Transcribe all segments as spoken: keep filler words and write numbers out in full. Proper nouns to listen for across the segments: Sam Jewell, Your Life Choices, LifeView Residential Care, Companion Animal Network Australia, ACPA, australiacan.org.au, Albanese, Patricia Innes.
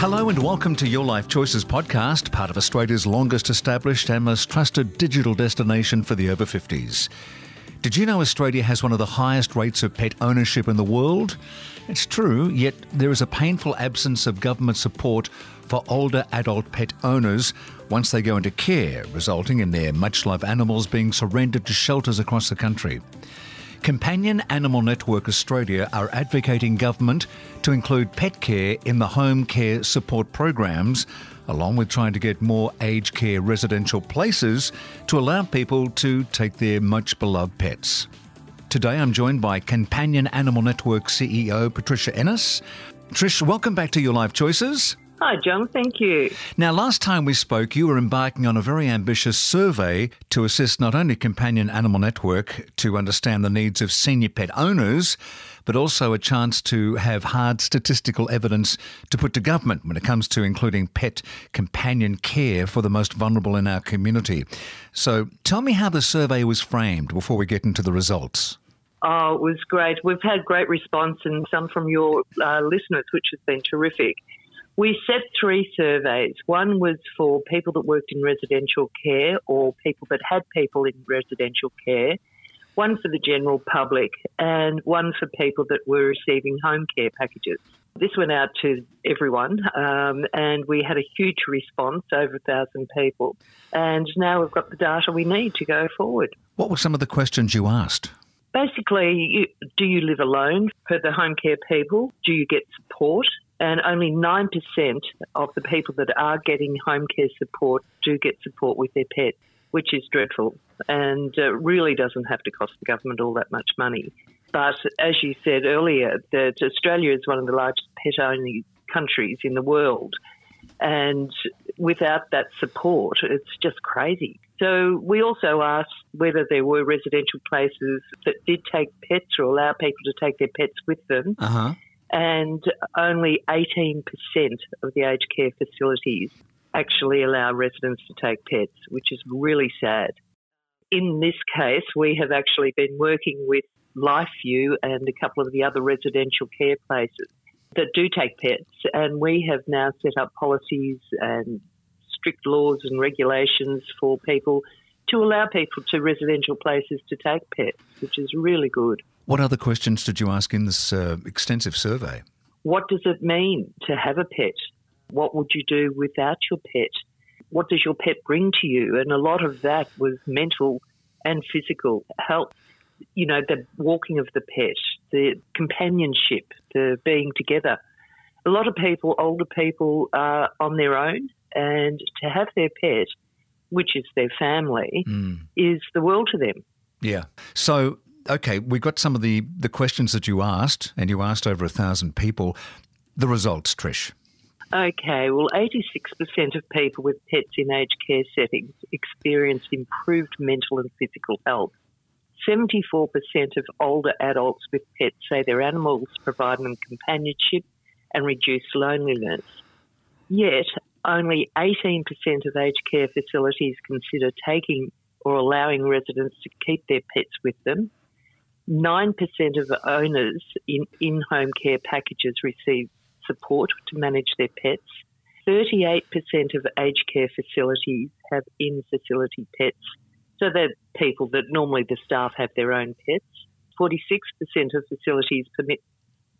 Hello and welcome to Your Life Choices podcast, part of Australia's longest established and most trusted digital destination for the over fifties. Did you know Australia has one of the highest rates of pet ownership in the world? It's true, yet there is a painful absence of government support for older adult pet owners once they go into care, resulting in their much-loved animals being surrendered to shelters across the country. Companion Animal Network Australia are advocating government to include pet care in the home care support programs, along with trying to get more aged care residential places to allow people to take their much-beloved pets. Today I'm joined by Companion Animal Network C E O Patricia Innes. Trish, welcome back to Your Life Choices. Hi, John. Thank you. Now, last time we spoke, you were embarking on a very ambitious survey to assist not only Companion Animal Network to understand the needs of senior pet owners, but also a chance to have hard statistical evidence to put to government when it comes to including pet companion care for the most vulnerable in our community. So tell me how the survey was framed before we get into the results. Oh, it was great. We've had great response and some from your uh, listeners, which has been terrific. We set three surveys. One was for people that worked in residential care or people that had people in residential care, one for the general public, and one for people that were receiving home care packages. This went out to everyone, um, and we had a huge response, over one thousand people. And now we've got the data we need to go forward. What were some of the questions you asked? Basically, you, do you live alone for the home care people? Do you get support? And only nine percent of the people that are getting home care support do get support with their pet, which is dreadful and uh, really doesn't have to cost the government all that much money. But as you said earlier, that Australia is one of the largest pet-only countries in the world. And without that support, it's just crazy. So we also asked whether there were residential places that did take pets or allow people to take their pets with them. Uh-huh. And only eighteen percent of the aged care facilities actually allow residents to take pets, which is really sad. In this case, we have actually been working with LifeView and a couple of the other residential care places that do take pets, and we have now set up policies and strict laws and regulations for people to allow people to residential places to take pets, which is really good. What other questions did you ask in this uh, extensive survey? What does it mean to have a pet? What would you do without your pet? What does your pet bring to you? And a lot of that was mental and physical health. You know, the walking of the pet, the companionship, the being together. A lot of people, older people, are on their own, and to have their pet, which is their family, mm. is the world to them. Yeah. So... Okay, we got some of the, the questions that you asked, and you asked over one thousand people. The results, Trish. Okay, well, eighty-six percent of people with pets in aged care settings experience improved mental and physical health. seventy-four percent of older adults with pets say their animals provide them companionship and reduce loneliness. Yet, only eighteen percent of aged care facilities consider taking or allowing residents to keep their pets with them. nine percent of owners in in-home care packages receive support to manage their pets. thirty-eight percent of aged care facilities have in-facility pets, so they're people that normally the staff have their own pets. forty-six percent of facilities permit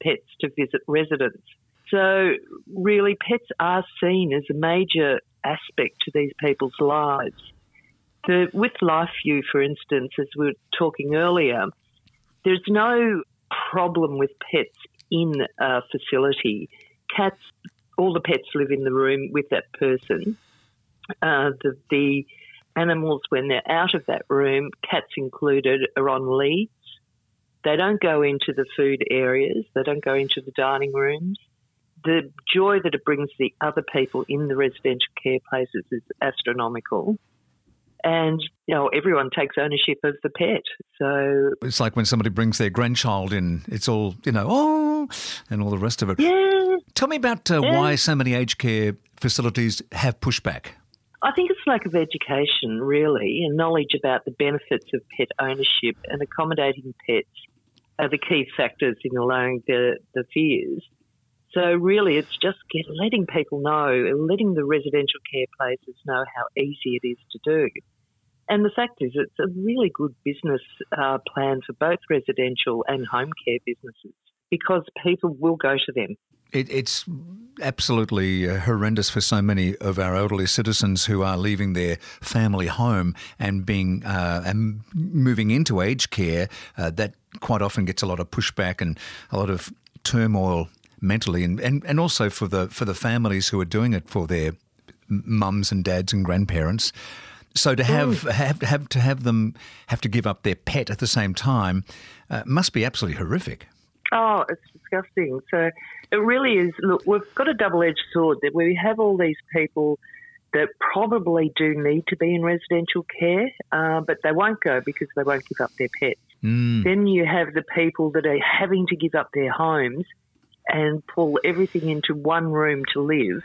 pets to visit residents. So really, pets are seen as a major aspect to these people's lives. The, with LifeView, for instance, as we were talking earlier, there's no problem with pets in a facility. Cats, all the pets live in the room with that person. Uh, the, the animals, when they're out of that room, cats included, are on leads. They don't go into the food areas. They don't go into the dining rooms. The joy that it brings the other people in the residential care places is astronomical. And, you know, everyone takes ownership of the pet. So it's like when somebody brings their grandchild in, it's all, you know, oh, and all the rest of it. Yeah. Tell me about uh, yeah. why so many aged care facilities have pushback. I think it's lack of education, really, and knowledge about the benefits of pet ownership and accommodating pets are the key factors in allowing the, the fears. So really it's just get, letting people know, letting the residential care places know how easy it is to do. And the fact is it's a really good business uh, plan for both residential and home care businesses because people will go to them. It, it's absolutely uh, horrendous for so many of our elderly citizens who are leaving their family home and being uh, and moving into aged care. Uh, that quite often gets a lot of pushback and a lot of turmoil mentally, and, and, and also for the for the families who are doing it for their mums and dads and grandparents. So to have, have have to have them have to give up their pet at the same time uh, must be absolutely horrific. Oh, it's disgusting. So it really is. Look, we've got a double-edged sword that we have all these people that probably do need to be in residential care, uh, but they won't go because they won't give up their pets. Mm. Then you have the people that are having to give up their homes and pull everything into one room to live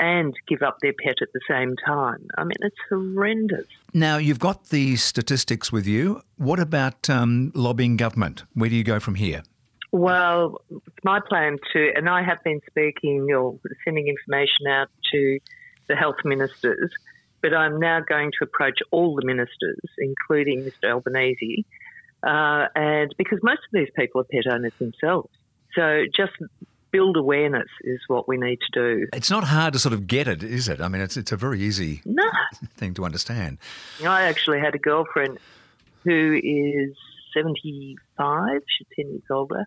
and give up their pet at the same time. I mean, it's horrendous. Now, you've got the statistics with you. What about um, lobbying government? Where do you go from here? Well, it's my plan to, and I have been speaking or sending information out to the health ministers, but I'm now going to approach all the ministers, including Mister Albanese, uh, and because most of these people are pet owners themselves. So just build awareness is what we need to do. It's not hard to sort of get it, is it? I mean, it's it's a very easy no. thing to understand. I actually had a girlfriend who is seventy-five, she's ten years older,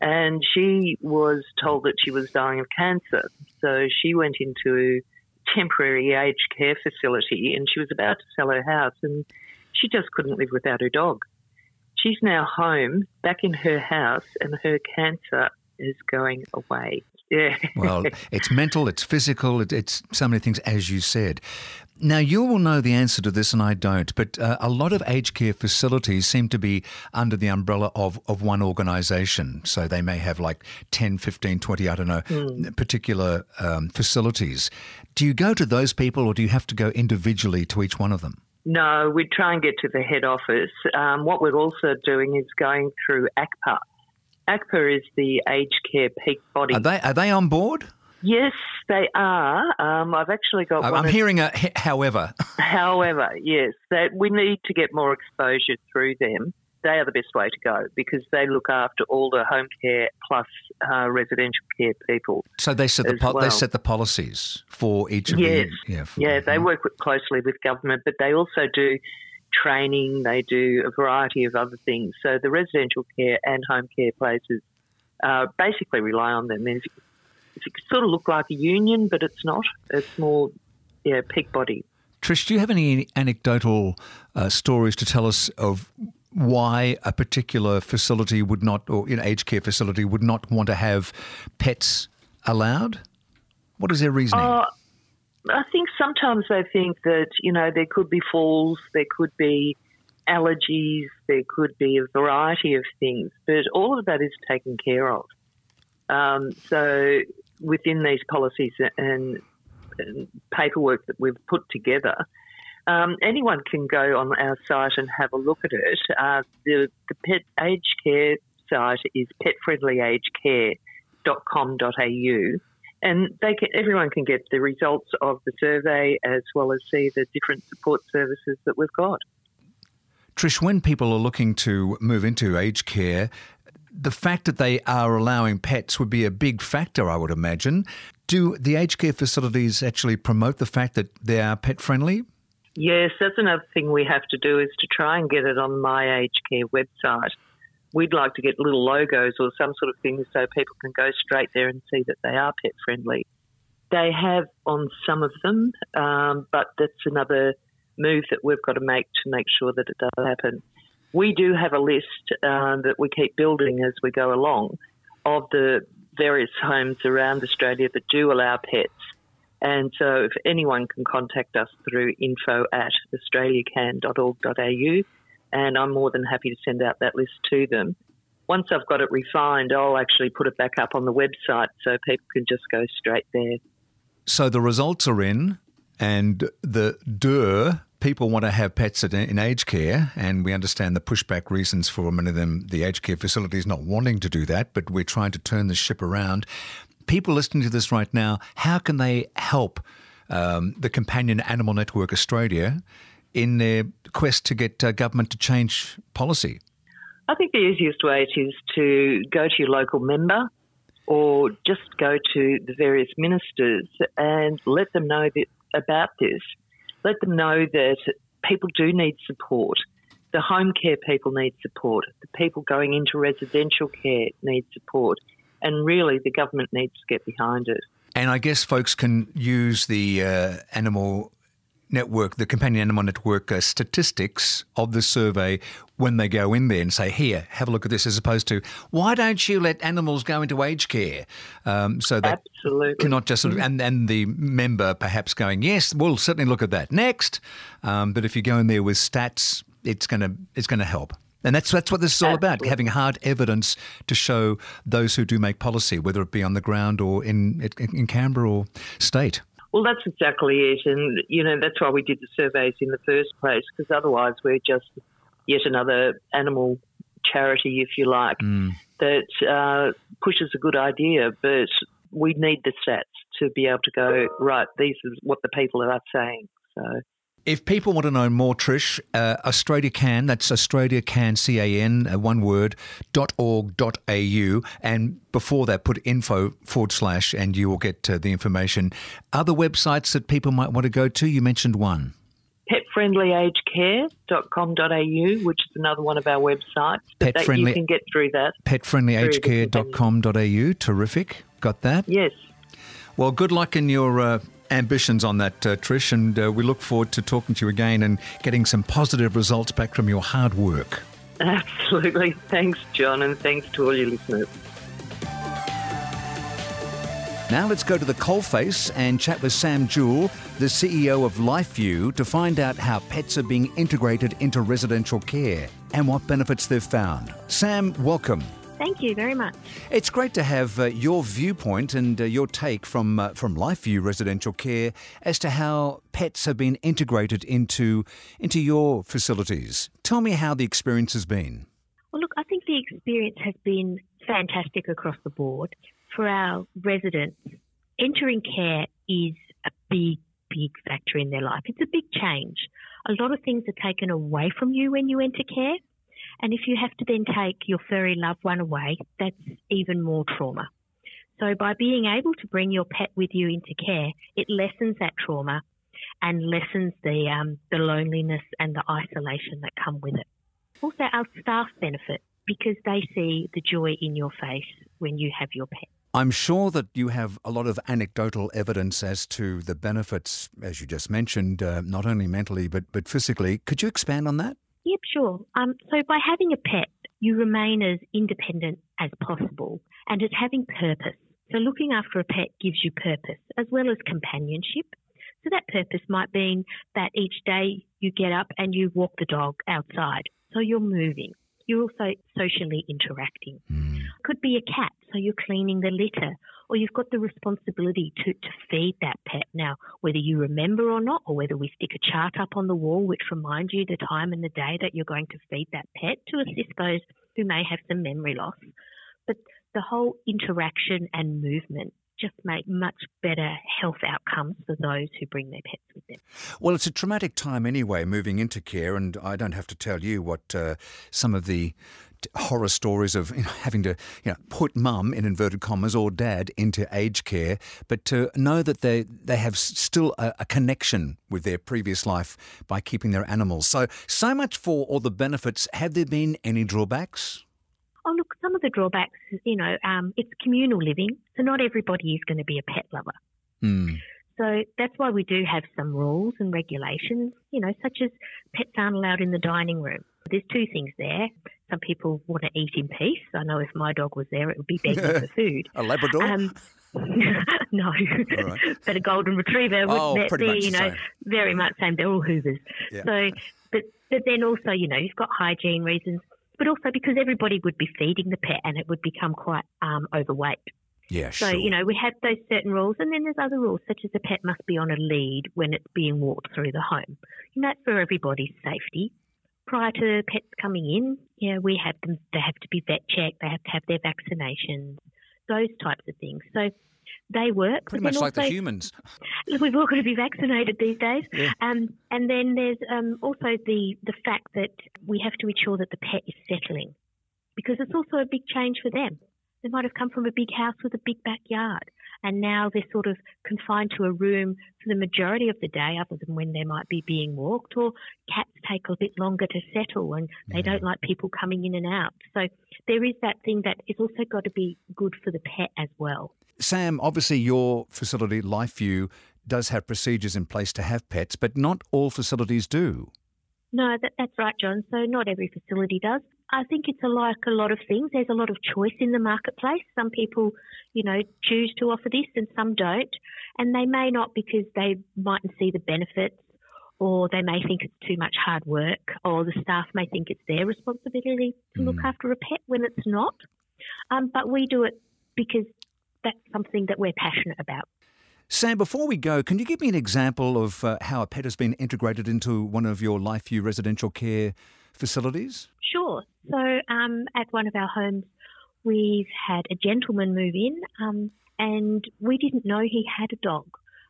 and she was told that she was dying of cancer. So she went into temporary aged care facility and she was about to sell her house and she just couldn't live without her dog. She's now home, back in her house, and her cancer is going away. Yeah. Well, it's mental, it's physical, it, it's so many things, as you said. Now, you will know the answer to this and I don't, but uh, a lot of aged care facilities seem to be under the umbrella of, of one organisation. So they may have like ten, fifteen, twenty, I don't know, mm. particular um, facilities. Do you go to those people or do you have to go individually to each one of them? No, we try and get to the head office. Um, what we're also doing is going through A C P A. A C P A is the aged care peak body. Are they, are they on board? Yes, they are. Um, I've actually got I'm one. I'm hearing a however. However, yes. That we need to get more exposure through them. They are the best way to go because they look after all the home care plus uh, residential care people. So they set the po- well. they set the policies for each of yes. the... Yeah, for, yeah they yeah. work with, closely with government, but they also do training, they do a variety of other things. So the residential care and home care places uh, basically rely on them. It's, it sort of look like a union, but it's not. It's more yeah, peak body. Trish, do you have any anecdotal uh, stories to tell us of why a particular facility would not, or you know, aged care facility would not want to have pets allowed? What is their reasoning? Uh, I think sometimes they think that, you know, there could be falls, there could be allergies, there could be a variety of things, but all of that is taken care of. Um, so within these policies and, and paperwork that we've put together, um, anyone can go on our site and have a look at it. Uh, the, the pet aged care site is pet friendly aged care dot com dot a u. And they can, everyone can get the results of the survey as well as see the different support services that we've got. Trish, when people are looking to move into aged care, the fact that they are allowing pets would be a big factor, I would imagine. Do the aged care facilities actually promote the fact that they are pet friendly? Yes, that's another thing we have to do is to try and get it on My Aged Care website. We'd like to get little logos or some sort of thing so people can go straight there and see that they are pet friendly. They have on some of them, um, but that's another move that we've got to make to make sure that it does happen. We do have a list uh, that we keep building as we go along of the various homes around Australia that do allow pets. And so if anyone can contact us through info at australia can dot org dot a u, and I'm more than happy to send out that list to them. Once I've got it refined, I'll actually put it back up on the website so people can just go straight there. So the results are in, and the D U R, people want to have pets in aged care, and we understand the pushback reasons for many of them, the aged care facilities not wanting to do that, but we're trying to turn the ship around. people listening to this right now, how can they help um, the Companion Animal Network Australia in their quest to get uh, government to change policy? I think the easiest way is to go to your local member or just go to the various ministers and let them know that, about this. Let them know that people do need support. The home care people need support. The people going into residential care need support. And really, the government needs to get behind it. And I guess folks can use the uh, animal network, the Companion Animal Network uh, statistics of the survey when they go in there and say, here, have a look at this, as opposed to, why don't you let animals go into aged care? Um, so they Absolutely. Cannot just sort of, and, and the member perhaps going, yes, we'll certainly look at that next. Um, but if you go in there with stats, it's going to it's going to help. And that's that's what this is all Absolutely. About, having hard evidence to show those who do make policy, whether it be on the ground or in in Canberra or state. Well, that's exactly it. And, you know, that's why we did the surveys in the first place, because otherwise we're just yet another animal charity, if you like, mm. that uh, pushes a good idea. But we need the stats to be able to go, right, this is what the people are saying. So. If people want to know more, Trish, uh, Australia Can, that's australiacan, C A N, uh, one word, dot org dot A U. And before that, put info forward slash and you will get uh, the information. Other websites that people might want to go to, you mentioned one. pet friendly aged care dot com dot A U, which is another one of our websites. Pet friendly, you can get through that. pet friendly aged care dot com dot A U, terrific. Got that? Yes. Well, good luck in your... Uh, ambitions on that, uh, Trish, and uh, we look forward to talking to you again and getting some positive results back from your hard work. Absolutely. Thanks, John, and thanks to all your listeners. Now let's go to the coalface and chat with Sam Jewell, the C E O of LifeView, to find out how pets are being integrated into residential care and what benefits they've found. Sam, welcome. Thank you very much. It's great to have uh, your viewpoint and uh, your take from uh, from LifeView Residential Care as to how pets have been integrated into into your facilities. Tell me how the experience has been. Well, look, I think the experience has been fantastic across the board. For our residents, entering care is a big, big factor in their life. It's a big change. A lot of things are taken away from you when you enter care. And if you have to then take your furry loved one away, that's even more trauma. So by being able to bring your pet with you into care, it lessens that trauma and lessens the um, the loneliness and the isolation that come with it. Also, our staff benefit because they see the joy in your face when you have your pet. I'm sure that you have a lot of anecdotal evidence as to the benefits, as you just mentioned, uh, not only mentally but, but physically. Could you expand on that? Yep, sure. Um, so by having a pet, you remain as independent as possible, and it's having purpose. So looking after a pet gives you purpose, as well as companionship. So that purpose might mean that each day you get up and you walk the dog outside. So you're moving. You're also socially interacting. Mm. Could be a cat, so you're cleaning the litter, or you've got the responsibility to, to feed that pet. Now, whether you remember or not, or whether we stick a chart up on the wall which reminds you the time and the day that you're going to feed that pet to assist those who may have some memory loss. But the whole interaction and movement just make much better health outcomes for those who bring their pets with them. Well, it's a traumatic time anyway, moving into care, and I don't have to tell you what uh, some of the horror stories of you know, having to you know, put mum, in inverted commas, or dad into aged care, but to know that they, they have still a, a connection with their previous life by keeping their animals. So, so much for all the benefits. Have there been any drawbacks? Oh, look, some of the drawbacks, you know, um, it's communal living, so not everybody is going to be a pet lover. Mm. So that's why we do have some rules and regulations, you know, such as pets aren't allowed in the dining room. There's two things there. Some people want to eat in peace. I know if my dog was there, it would be begging for food. A Labrador? Um, no, right. But a golden retriever, oh, wouldn't it? They're, you know, same. Very much the same. They're all hoovers. Yeah. So, but, but then also, you know, you've got hygiene reasons. But also because everybody would be feeding the pet and it would become quite um, overweight. Yeah, sure. So, you know, we have those certain rules and then there's other rules such as the pet must be on a lead when it's being walked through the home. And that's for everybody's safety. Prior to pets coming in, yeah, you know, we have them, they have to be vet checked, they have to have their vaccinations, those types of things. So they work. Pretty much like also, the humans. We've all got to be vaccinated these days. Yeah. Um, and then there's um, also the, the fact that we have to ensure that the pet is settling, because it's also a big change for them. They might have come from a big house with a big backyard, and now they're sort of confined to a room for the majority of the day, other than when they might be being walked, or cats take a bit longer to settle and they mm-hmm. don't like people coming in and out. So there is that thing that it's also got to be good for the pet as well. Sam, obviously your facility, LifeView, does have procedures in place to have pets, but not all facilities do. No, that, that's right, John. So not every facility does. I think it's a, like a lot of things. There's a lot of choice in the marketplace. Some people, you know, choose to offer this and some don't. And they may not because they mightn't see the benefits, or they may think it's too much hard work, or the staff may think it's their responsibility to mm. look after a pet when it's not. Um, but we do it because that's something that we're passionate about. Sam, before we go, can you give me an example of uh, how a pet has been integrated into one of your LifeView residential care facilities? Sure. So um, at one of our homes, we've had a gentleman move in um, and we didn't know he had a dog,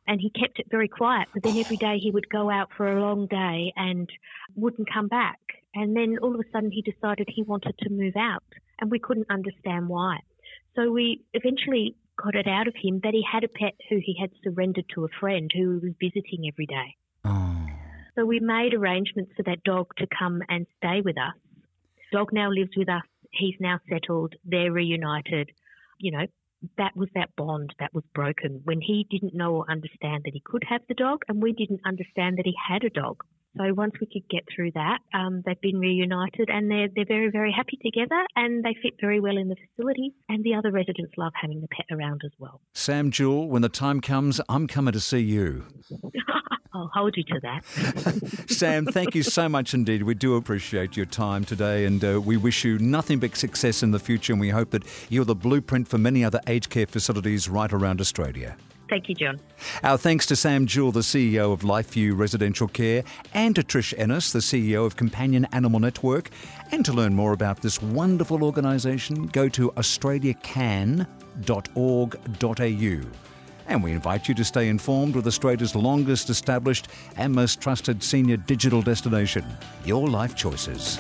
and he kept it very quiet. But then every day he would go out for a long day and wouldn't come back. And then all of a sudden he decided he wanted to move out, and we couldn't understand why. So we eventually got it out of him that he had a pet who he had surrendered to a friend who he was visiting every day. Oh. So we made arrangements for that dog to come and stay with us. Dog now lives with us. He's now settled. They're reunited. You know, that was that bond that was broken when he didn't know or understand that he could have the dog, and we didn't understand that he had a dog. So once we could get through that, um, they've been reunited, and they're they're very, very happy together, and they fit very well in the facility, and the other residents love having the pet around as well. Sam Jewell, when the time comes, I'm coming to see you. I'll hold you to that. Sam, thank you so much indeed. We do appreciate your time today, and uh, we wish you nothing but success in the future, and we hope that you're the blueprint for many other aged care facilities right around Australia. Thank you, John. Our thanks to Sam Jewell, the C E O of LifeView Residential Care, and to Trish Innes, the C E O of Companion Animal Network. And to learn more about this wonderful organisation, go to australia can dot org dot a u. And we invite you to stay informed with Australia's longest established and most trusted senior digital destination, Your Life Choices.